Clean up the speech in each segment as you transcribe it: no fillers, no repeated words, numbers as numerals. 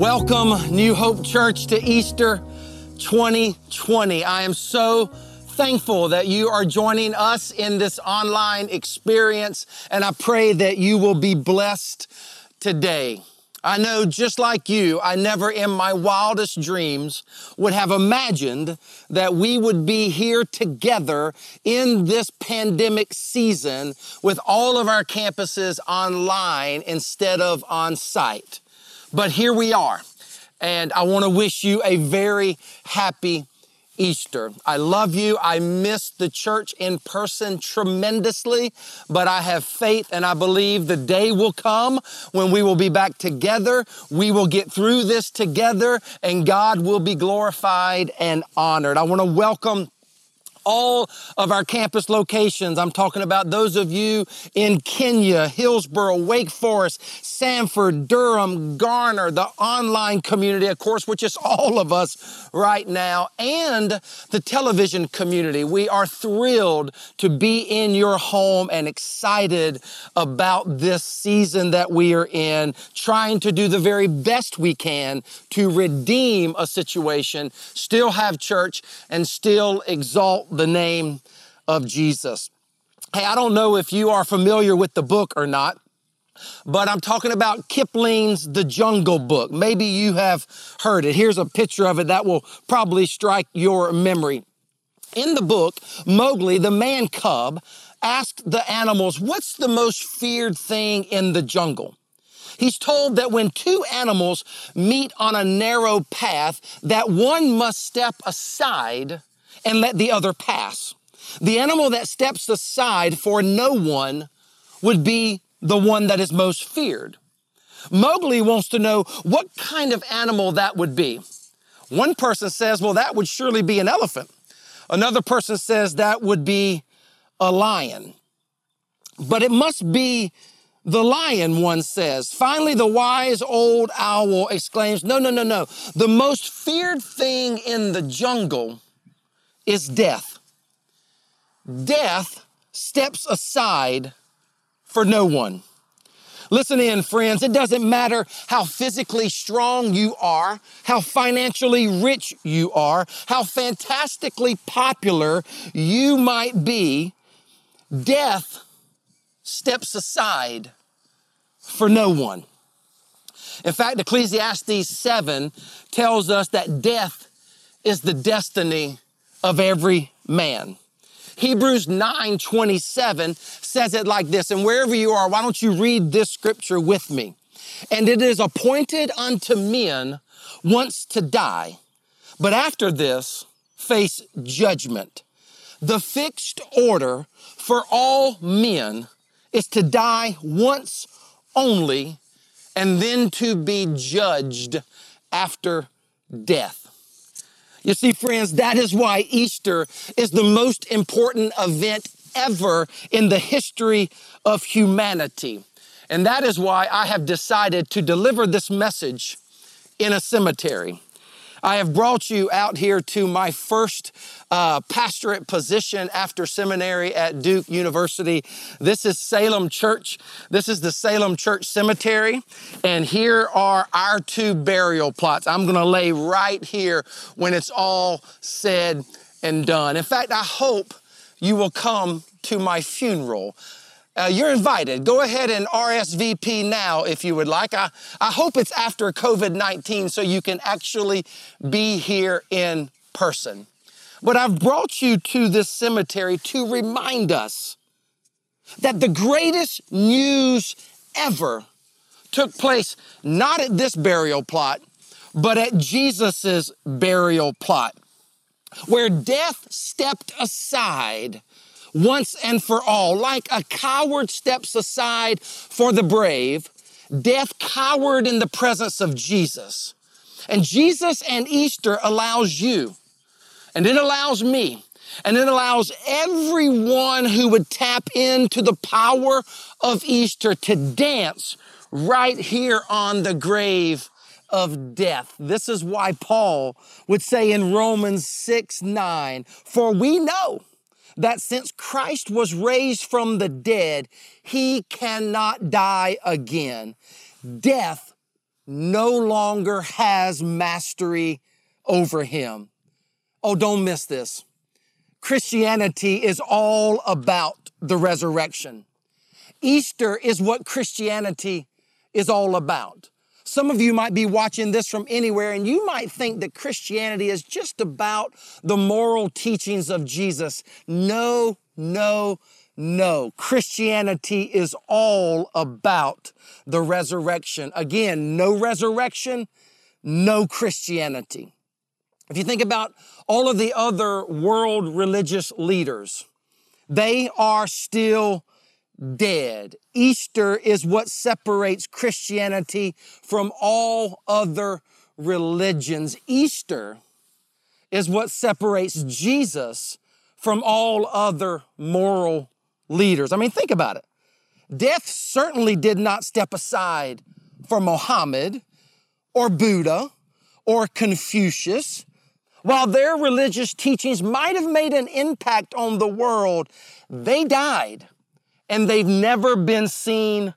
Welcome, New Hope Church, to Easter 2020. I am so thankful that you are joining us in this online experience, and I pray that you will be blessed today. I know, just like you, I never in my wildest dreams would have imagined that we would be here together in this pandemic season with all of our campuses online instead of on site. But here we are, and I want to wish you a very happy Easter. I love you. I miss the church in person tremendously, but I have faith and I believe the day will come when we will be back together. We will get through this together and God will be glorified and honored. I want to welcome all of our campus locations. I'm talking about those of you in Kenya, Hillsboro, Wake Forest, Sanford, Durham, Garner, the online community, of course, which is all of us right now, and the television community. We are thrilled to be in your home and excited about this season that we are in, trying to do the very best we can to redeem a situation, still have church, and still exalt the name of Jesus. Hey, I don't know if you are familiar with the book or not, but I'm talking about Kipling's The Jungle Book. Maybe you have heard it. Here's a picture of it that will probably strike your memory. In the book, Mowgli, the man cub, asked the animals, "What's the most feared thing in the jungle?" He's told that when two animals meet on a narrow path, that one must step aside and let the other pass. The animal that steps aside for no one would be the one that is most feared. Mowgli wants to know what kind of animal that would be. One person says, well, that would surely be an elephant. Another person says that would be a lion. But it must be the lion, one says. Finally, the wise old owl exclaims, no. The most feared thing in the jungle is death. Death steps aside for no one. Listen in, friends. It doesn't matter how physically strong you are, how financially rich you are, how fantastically popular you might be. Death steps aside for no one. In fact, Ecclesiastes 7 tells us that death is the destiny of every man. Hebrews 9:27 says it like this, and wherever you are, why don't you read this scripture with me? And it is appointed unto men once to die, but after this face judgment. The fixed order for all men is to die once only, and then to be judged after death. You see, friends, that is why Easter is the most important event ever in the history of humanity. And that is why I have decided to deliver this message in a cemetery. I have brought you out here to my first pastorate position after seminary at Duke University. This is Salem Church. This is the Salem Church Cemetery. And here are our two burial plots. I'm going to lay right here when it's all said and done. In fact, I hope you will come to my funeral. You're invited. Go ahead and RSVP now if you would like. I hope it's after COVID-19 so you can actually be here in person. But I've brought you to this cemetery to remind us that the greatest news ever took place not at this burial plot, but at Jesus's burial plot, where death stepped aside once and for all. Like a coward steps aside for the brave, death cowered in the presence of Jesus. And Jesus and Easter allows you, and it allows me, and it allows everyone who would tap into the power of Easter to dance right here on the grave of death. This is why Paul would say in Romans 6:9, for we know that since Christ was raised from the dead, he cannot die again. Death no longer has mastery over him. Oh, don't miss this. Christianity is all about the resurrection. Easter is what Christianity is all about. Some of you might be watching this from anywhere, and you might think that Christianity is just about the moral teachings of Jesus. No, no, no. Christianity is all about the resurrection. Again, no resurrection, no Christianity. If you think about all of the other world religious leaders, they are still dead. Easter is what separates Christianity from all other religions. Easter is what separates Jesus from all other moral leaders. I mean, think about it. Death certainly did not step aside for Muhammad or Buddha or Confucius. While their religious teachings might have made an impact on the world, they died and they've never been seen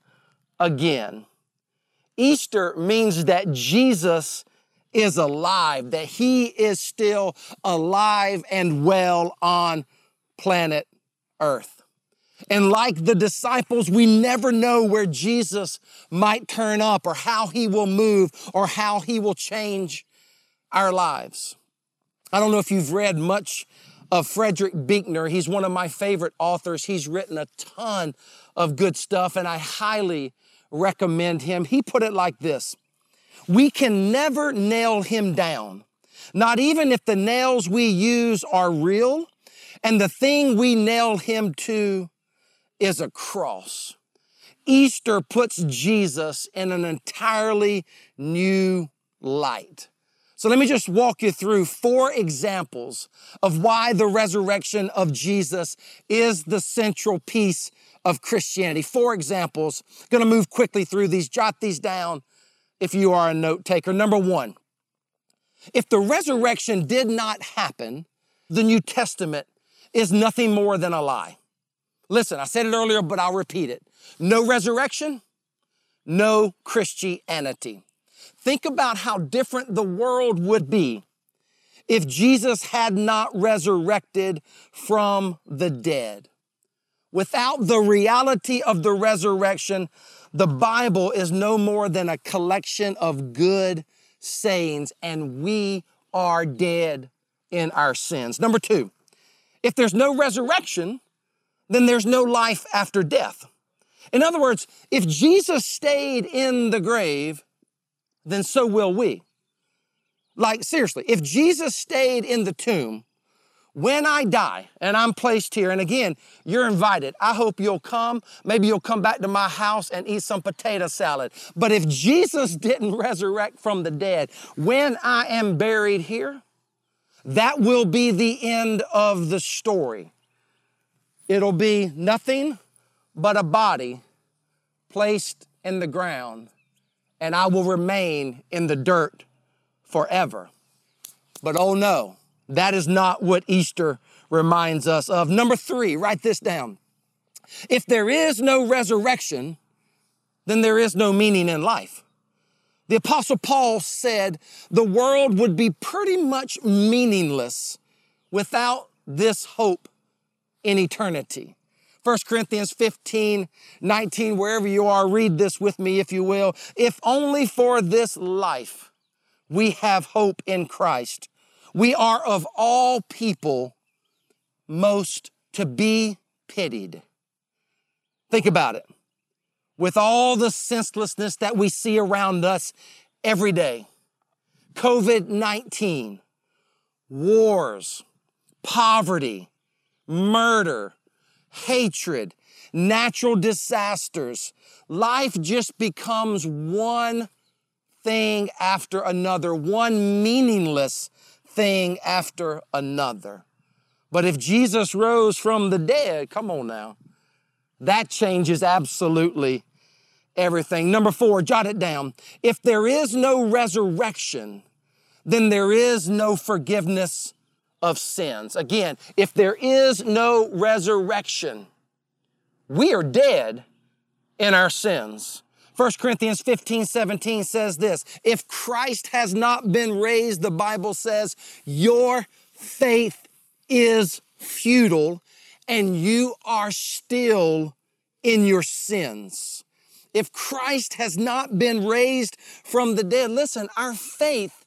again. Easter means that Jesus is alive, that he is still alive and well on planet Earth. And like the disciples, we never know where Jesus might turn up or how he will move or how he will change our lives. I don't know if you've read much of Frederick Buechner. He's one of my favorite authors. He's written a ton of good stuff, and I highly recommend him. He put it like this: we can never nail him down, not even if the nails we use are real, and the thing we nail him to is a cross. Easter puts Jesus in an entirely new light. So let me just walk you through 4 examples of why the resurrection of Jesus is the central piece of Christianity. 4 examples. Gonna move quickly through these. Jot these down if you are a note taker. Number 1, if the resurrection did not happen, the New Testament is nothing more than a lie. Listen, I said it earlier, but I'll repeat it. No resurrection, no Christianity. Think about how different the world would be if Jesus had not resurrected from the dead. Without the reality of the resurrection, the Bible is no more than a collection of good sayings, and we are dead in our sins. Number 2, if there's no resurrection, then there's no life after death. In other words, if Jesus stayed in the grave, then so will we. Like, seriously, if Jesus stayed in the tomb, when I die and I'm placed here, and again, you're invited. I hope you'll come. Maybe you'll come back to my house and eat some potato salad. But if Jesus didn't resurrect from the dead, when I am buried here, that will be the end of the story. It'll be nothing but a body placed in the ground, and I will remain in the dirt forever. But oh no, that is not what Easter reminds us of. Number 3, write this down. If there is no resurrection, then there is no meaning in life. The Apostle Paul said the world would be pretty much meaningless without this hope in eternity. 1 Corinthians 15:19, wherever you are, read this with me if you will. If only for this life we have hope in Christ, we are of all people most to be pitied. Think about it. With all the senselessness that we see around us every day, COVID-19, wars, poverty, murder, hatred, natural disasters. Life just becomes one thing after another, one meaningless thing after another. But if Jesus rose from the dead, come on now, that changes absolutely everything. Number 4, jot it down. If there is no resurrection, then there is no forgiveness of sins. Again, if there is no resurrection, we are dead in our sins. 1 Corinthians 15:17 says this, if Christ has not been raised, the Bible says, your faith is futile and you are still in your sins. If Christ has not been raised from the dead, listen, our faith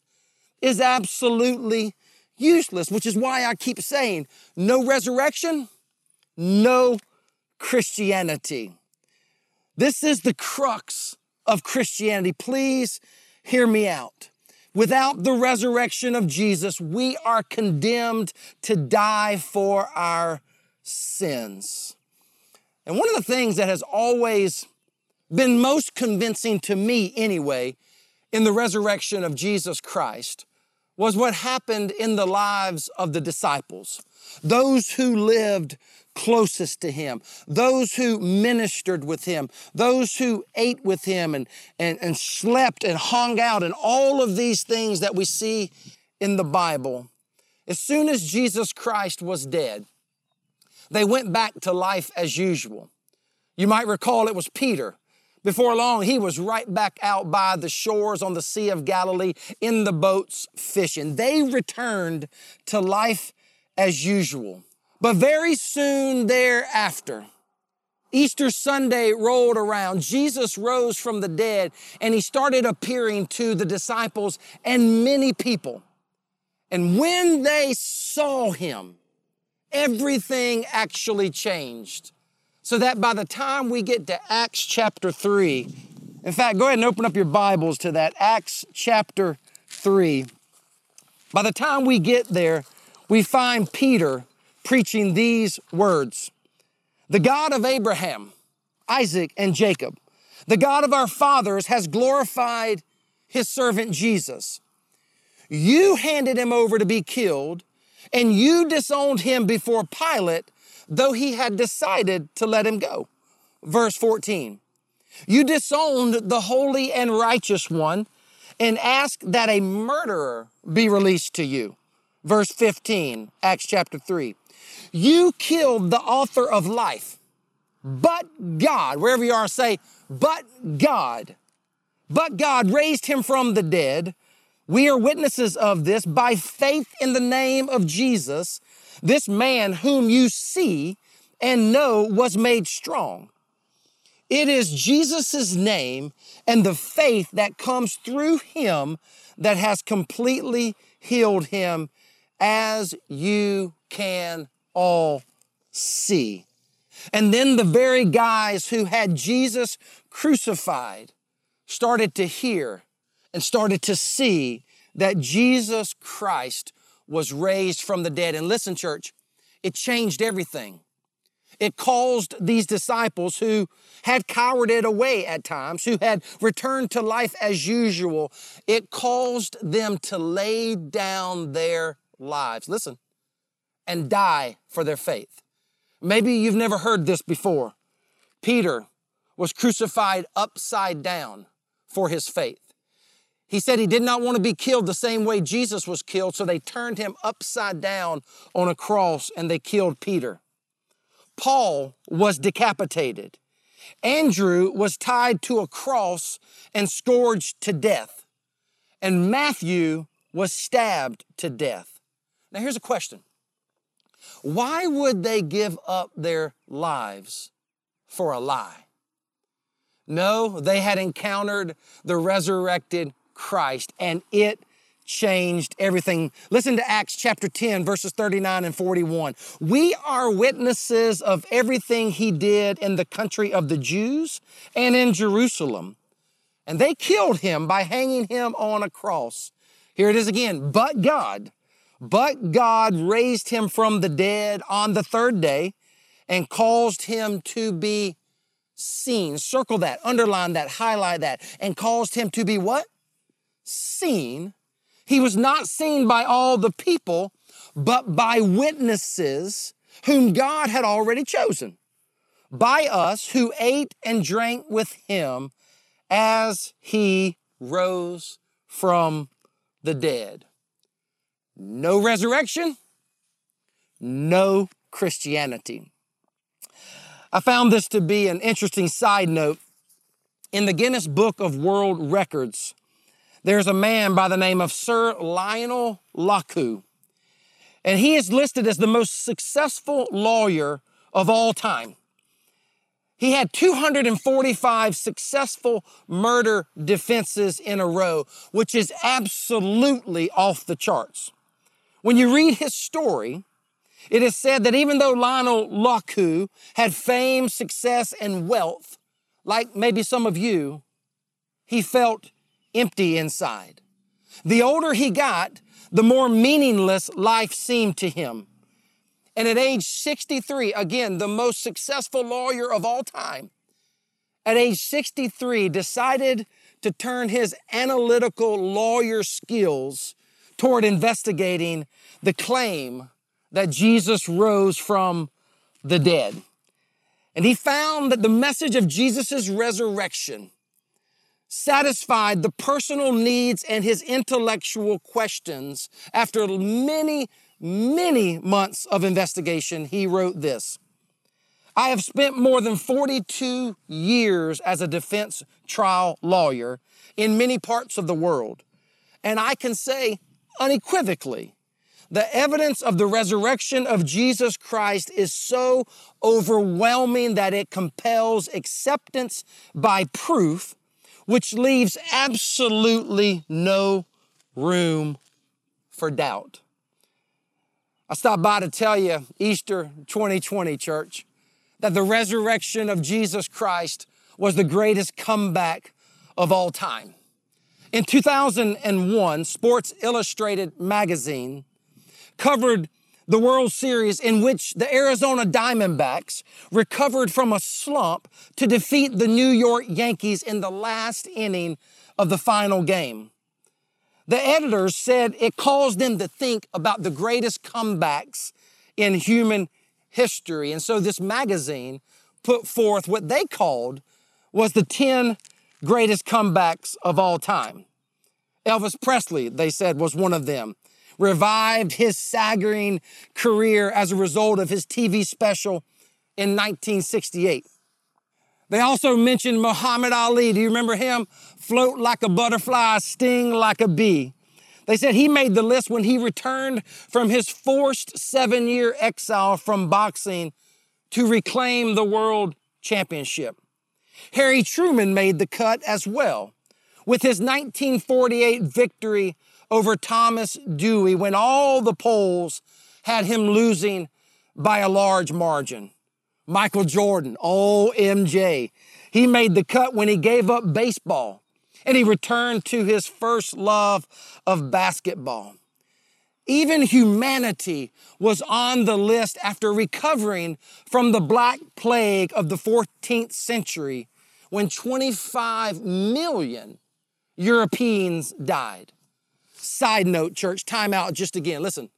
is absolutely useless, which is why I keep saying no resurrection, no Christianity. This is the crux of Christianity. Please hear me out. Without the resurrection of Jesus, we are condemned to die for our sins. And one of the things that has always been most convincing to me anyway in the resurrection of Jesus Christ was what happened in the lives of the disciples, those who lived closest to him, those who ministered with him, those who ate with him and slept and hung out and all of these things that we see in the Bible. As soon as Jesus Christ was dead, they went back to life as usual. You might recall it was Peter. Before long, he was right back out by the shores on the Sea of Galilee in the boats fishing. They returned to life as usual. But very soon thereafter, Easter Sunday rolled around. Jesus rose from the dead and he started appearing to the disciples and many people. And when they saw him, everything actually changed. So that by the time we get to Acts chapter 3, in fact, go ahead and open up your Bibles to that, Acts chapter 3. By the time we get there, we find Peter preaching these words. The God of Abraham, Isaac, and Jacob, the God of our fathers has glorified his servant Jesus. You handed him over to be killed, and you disowned him before Pilate, though he had decided to let him go. Verse 14, you disowned the holy and righteous one and asked that a murderer be released to you. Verse 15, Acts chapter 3, you killed the author of life, but God, wherever you are, say, but God raised him from the dead. We are witnesses of this by faith in the name of Jesus. This man whom you see and know was made strong. It is Jesus' name and the faith that comes through him that has completely healed him, as you can all see. And then the very guys who had Jesus crucified started to hear and started to see that Jesus Christ was raised from the dead. And listen, church, it changed everything. It caused these disciples who had cowered away at times, who had returned to life as usual, it caused them to lay down their lives, listen, and die for their faith. Maybe you've never heard this before. Peter was crucified upside down for his faith. He said he did not want to be killed the same way Jesus was killed, so they turned him upside down on a cross and they killed Peter. Paul was decapitated. Andrew was tied to a cross and scourged to death. And Matthew was stabbed to death. Now here's a question. Why would they give up their lives for a lie? No, they had encountered the resurrected Christ, and it changed everything. Listen to Acts chapter 10, verses 39 and 41. We are witnesses of everything he did in the country of the Jews and in Jerusalem. And they killed him by hanging him on a cross. Here it is again, but God raised him from the dead on the third day and caused him to be seen. Circle that, underline that, highlight that, and caused him to be what? Seen. He was not seen by all the people, but by witnesses whom God had already chosen, by us who ate and drank with him as he rose from the dead. No resurrection, no Christianity. I found this to be an interesting side note In the Guinness Book of World Records, there's a man by the name of Sir Lionel Luckhoo, and he is listed as the most successful lawyer of all time. He had 245 successful murder defenses in a row, which is absolutely off the charts. When you read his story, it is said that even though Lionel Luckhoo had fame, success, and wealth, like maybe some of you, he felt empty inside. The older he got, the more meaningless life seemed to him. And at age 63, again, the most successful lawyer of all time, at age 63, decided to turn his analytical lawyer skills toward investigating the claim that Jesus rose from the dead. And he found that the message of Jesus' resurrection satisfied the personal needs and his intellectual questions. After many months of investigation, he wrote this: "I have spent more than 42 years as a defense trial lawyer in many parts of the world, and I can say unequivocally, the evidence of the resurrection of Jesus Christ is so overwhelming that it compels acceptance by proof, which leaves absolutely no room for doubt." I stopped by to tell you, Easter 2020, church, that the resurrection of Jesus Christ was the greatest comeback of all time. In 2001, Sports Illustrated magazine covered the World Series in which the Arizona Diamondbacks recovered from a slump to defeat the New York Yankees in the last inning of the final game. The editors said it caused them to think about the greatest comebacks in human history. And so this magazine put forth what they called was the 10 greatest comebacks of all time. Elvis Presley, they said, was one of them. Revived his sagging career as a result of his TV special in 1968. They also mentioned Muhammad Ali. Do you remember him? Float like a butterfly, sting like a bee. They said he made the list when he returned from his forced 7-year exile from boxing to reclaim the world championship. Harry Truman made the cut as well with his 1948 victory over Thomas Dewey when all the polls had him losing by a large margin. Michael Jordan, OMJ, he made the cut when he gave up baseball and he returned to his first love of basketball. Even humanity was on the list after recovering from the Black Plague of the 14th century when 25 million Europeans died. Side note, church, time out just again. Listen,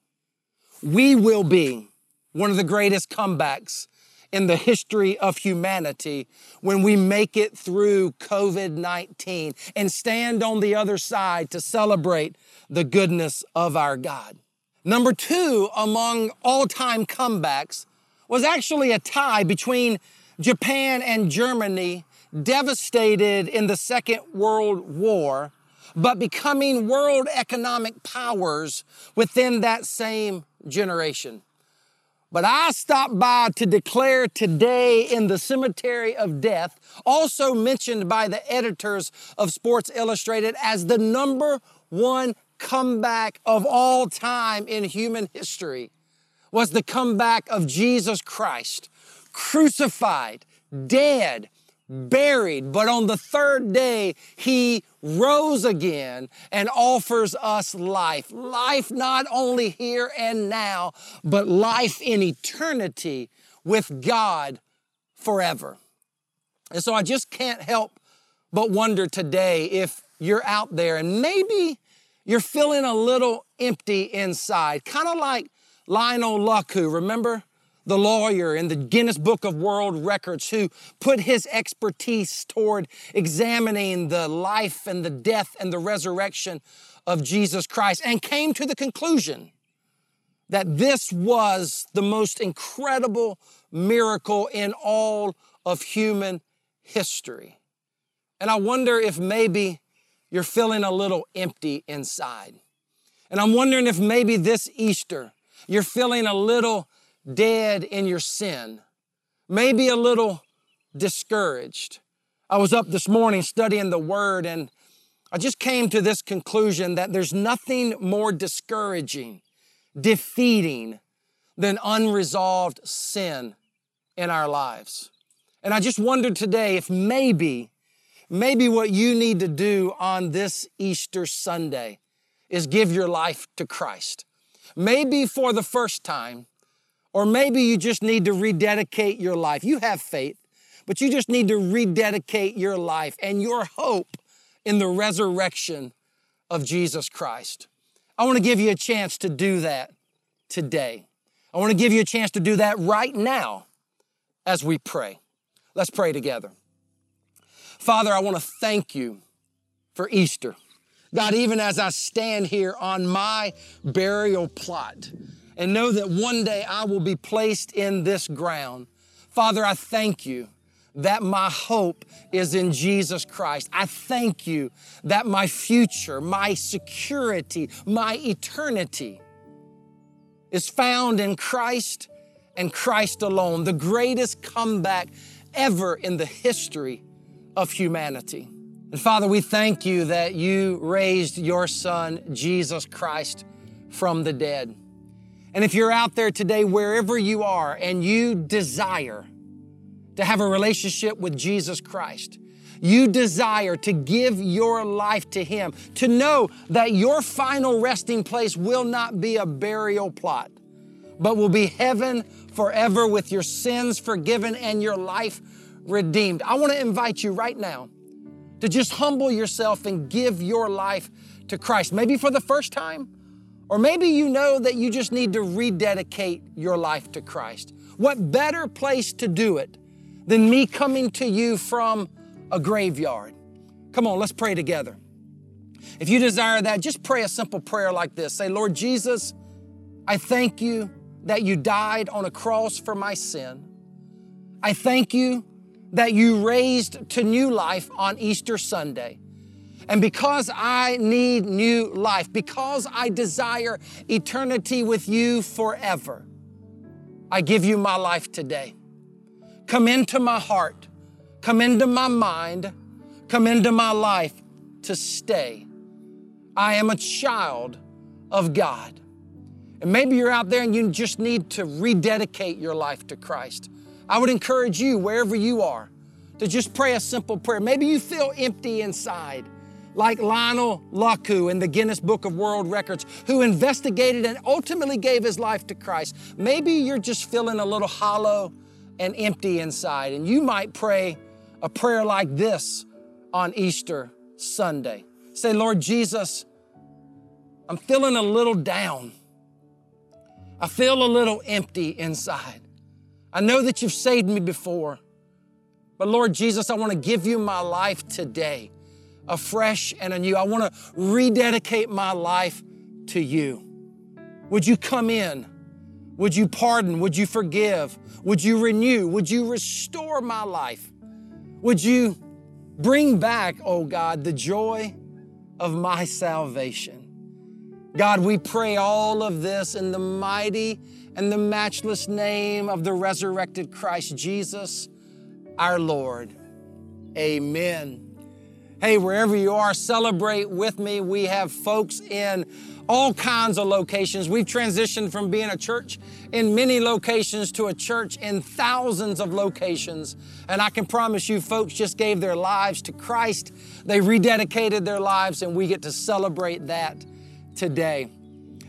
we will be one of the greatest comebacks in the history of humanity when we make it through COVID-19 and stand on the other side to celebrate the goodness of our God. Number two among all-time comebacks was actually a tie between Japan and Germany, devastated in the Second World War, but becoming world economic powers within that same generation. But I stopped by to declare today in the cemetery of death, also mentioned by the editors of Sports Illustrated as the number one comeback of all time in human history, was the comeback of Jesus Christ, crucified, dead, buried, but on the third day, he rose again and offers us life. Life not only here and now, but life in eternity with God forever. And so I just can't help but wonder today if you're out there and maybe you're feeling a little empty inside, kind of like Lionel Luckhoo, remember? The lawyer in the Guinness Book of World Records who put his expertise toward examining the life and the death and the resurrection of Jesus Christ and came to the conclusion that this was the most incredible miracle in all of human history. And I wonder if maybe you're feeling a little empty inside. And I'm wondering if maybe this Easter, you're feeling a little dead in your sin, maybe a little discouraged. I was up this morning studying the Word, and I just came to this conclusion that there's nothing more discouraging, defeating, than unresolved sin in our lives. And I just wondered today if maybe what you need to do on this Easter Sunday is give your life to Christ. Maybe for the first time, or maybe you just need to rededicate your life. You have faith, but you just need to rededicate your life and your hope in the resurrection of Jesus Christ. I want to give you a chance to do that today. I want to give you a chance to do that right now as we pray. Let's pray together. Father, I want to thank you for Easter. God, even as I stand here on my burial plot and know that one day I will be placed in this ground, Father, I thank you that my hope is in Jesus Christ. I thank you that my future, my security, my eternity is found in Christ and Christ alone, the greatest comeback ever in the history of humanity. And Father, we thank you that you raised your Son, Jesus Christ, from the dead. And if you're out there today, wherever you are, and you desire to have a relationship with Jesus Christ, you desire to give your life to Him, to know that your final resting place will not be a burial plot, but will be heaven forever with your sins forgiven and your life redeemed. I want to invite you right now to just humble yourself and give your life to Christ, maybe for the first time, or maybe you know that you just need to rededicate your life to Christ. What better place to do it than me coming to you from a graveyard? Come on, let's pray together. If you desire that, just pray a simple prayer like this. Say, Lord Jesus, I thank you that you died on a cross for my sin. I thank you that you raised to new life on Easter Sunday. And because I need new life, because I desire eternity with you forever, I give you my life today. Come into my heart, come into my mind, come into my life to stay. I am a child of God. And maybe you're out there and you just need to rededicate your life to Christ. I would encourage you, wherever you are, to just pray a simple prayer. Maybe you feel empty inside, like Lionel Luckhoo in the Guinness Book of World Records, who investigated and ultimately gave his life to Christ. Maybe you're just feeling a little hollow and empty inside, and you might pray a prayer like this on Easter Sunday. Say, Lord Jesus, I'm feeling a little down. I feel a little empty inside. I know that you've saved me before, but Lord Jesus, I want to give you my life today, afresh and anew. I want to rededicate my life to you. Would you come in? Would you pardon? Would you forgive? Would you renew? Would you restore my life? Would you bring back, oh God, the joy of my salvation? God, we pray all of this in the mighty and the matchless name of the resurrected Christ Jesus, our Lord. Amen. Hey, wherever you are, celebrate with me. We have folks in all kinds of locations. We've transitioned from being a church in many locations to a church in thousands of locations. And I can promise you, folks just gave their lives to Christ. They rededicated their lives, and we get to celebrate that today.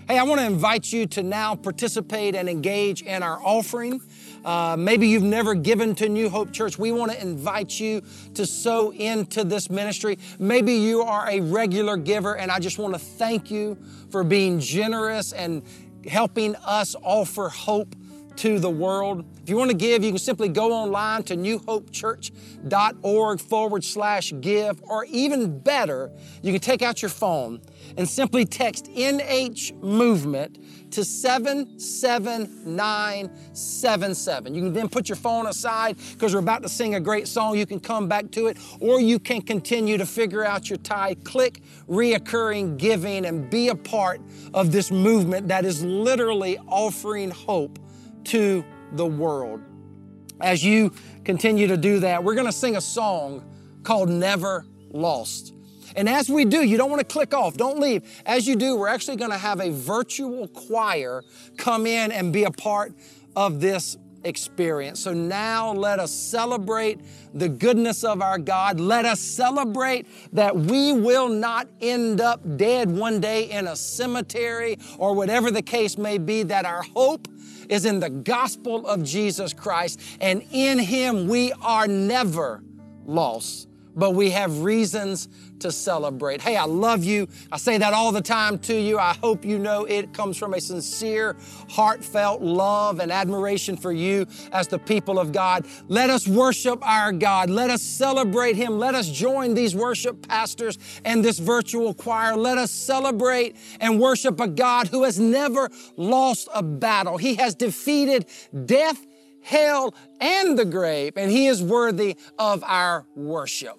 Hey, I want to invite you to now participate and engage in our offering. Maybe you've never given to New Hope Church. We want to invite you to sow into this ministry. Maybe you are a regular giver, and I just want to thank you for being generous and helping us offer hope to the world. If you want to give, you can simply go online to newhopechurch.org/give, or even better, you can take out your phone and simply text NH Movement to 77977. You can then put your phone aside because we're about to sing a great song. You can come back to it, or you can continue to figure out your tithe. Click reoccurring giving and be a part of this movement that is literally offering hope to the world. As you continue to do that, we're going to sing a song called Never Lost. And as we do, you don't want to click off, don't leave. As you do, we're actually going to have a virtual choir come in and be a part of this experience. So now let us celebrate the goodness of our God. Let us celebrate that we will not end up dead one day in a cemetery or whatever the case may be, that our hope is in the gospel of Jesus Christ, and in Him we are never lost. But we have reasons to celebrate. Hey, I love you. I say that all the time to you. I hope you know it comes from a sincere, heartfelt love and admiration for you as the people of God. Let us worship our God. Let us celebrate Him. Let us join these worship pastors and this virtual choir. Let us celebrate and worship a God who has never lost a battle. He has defeated death, hell, and the grave, and He is worthy of our worship.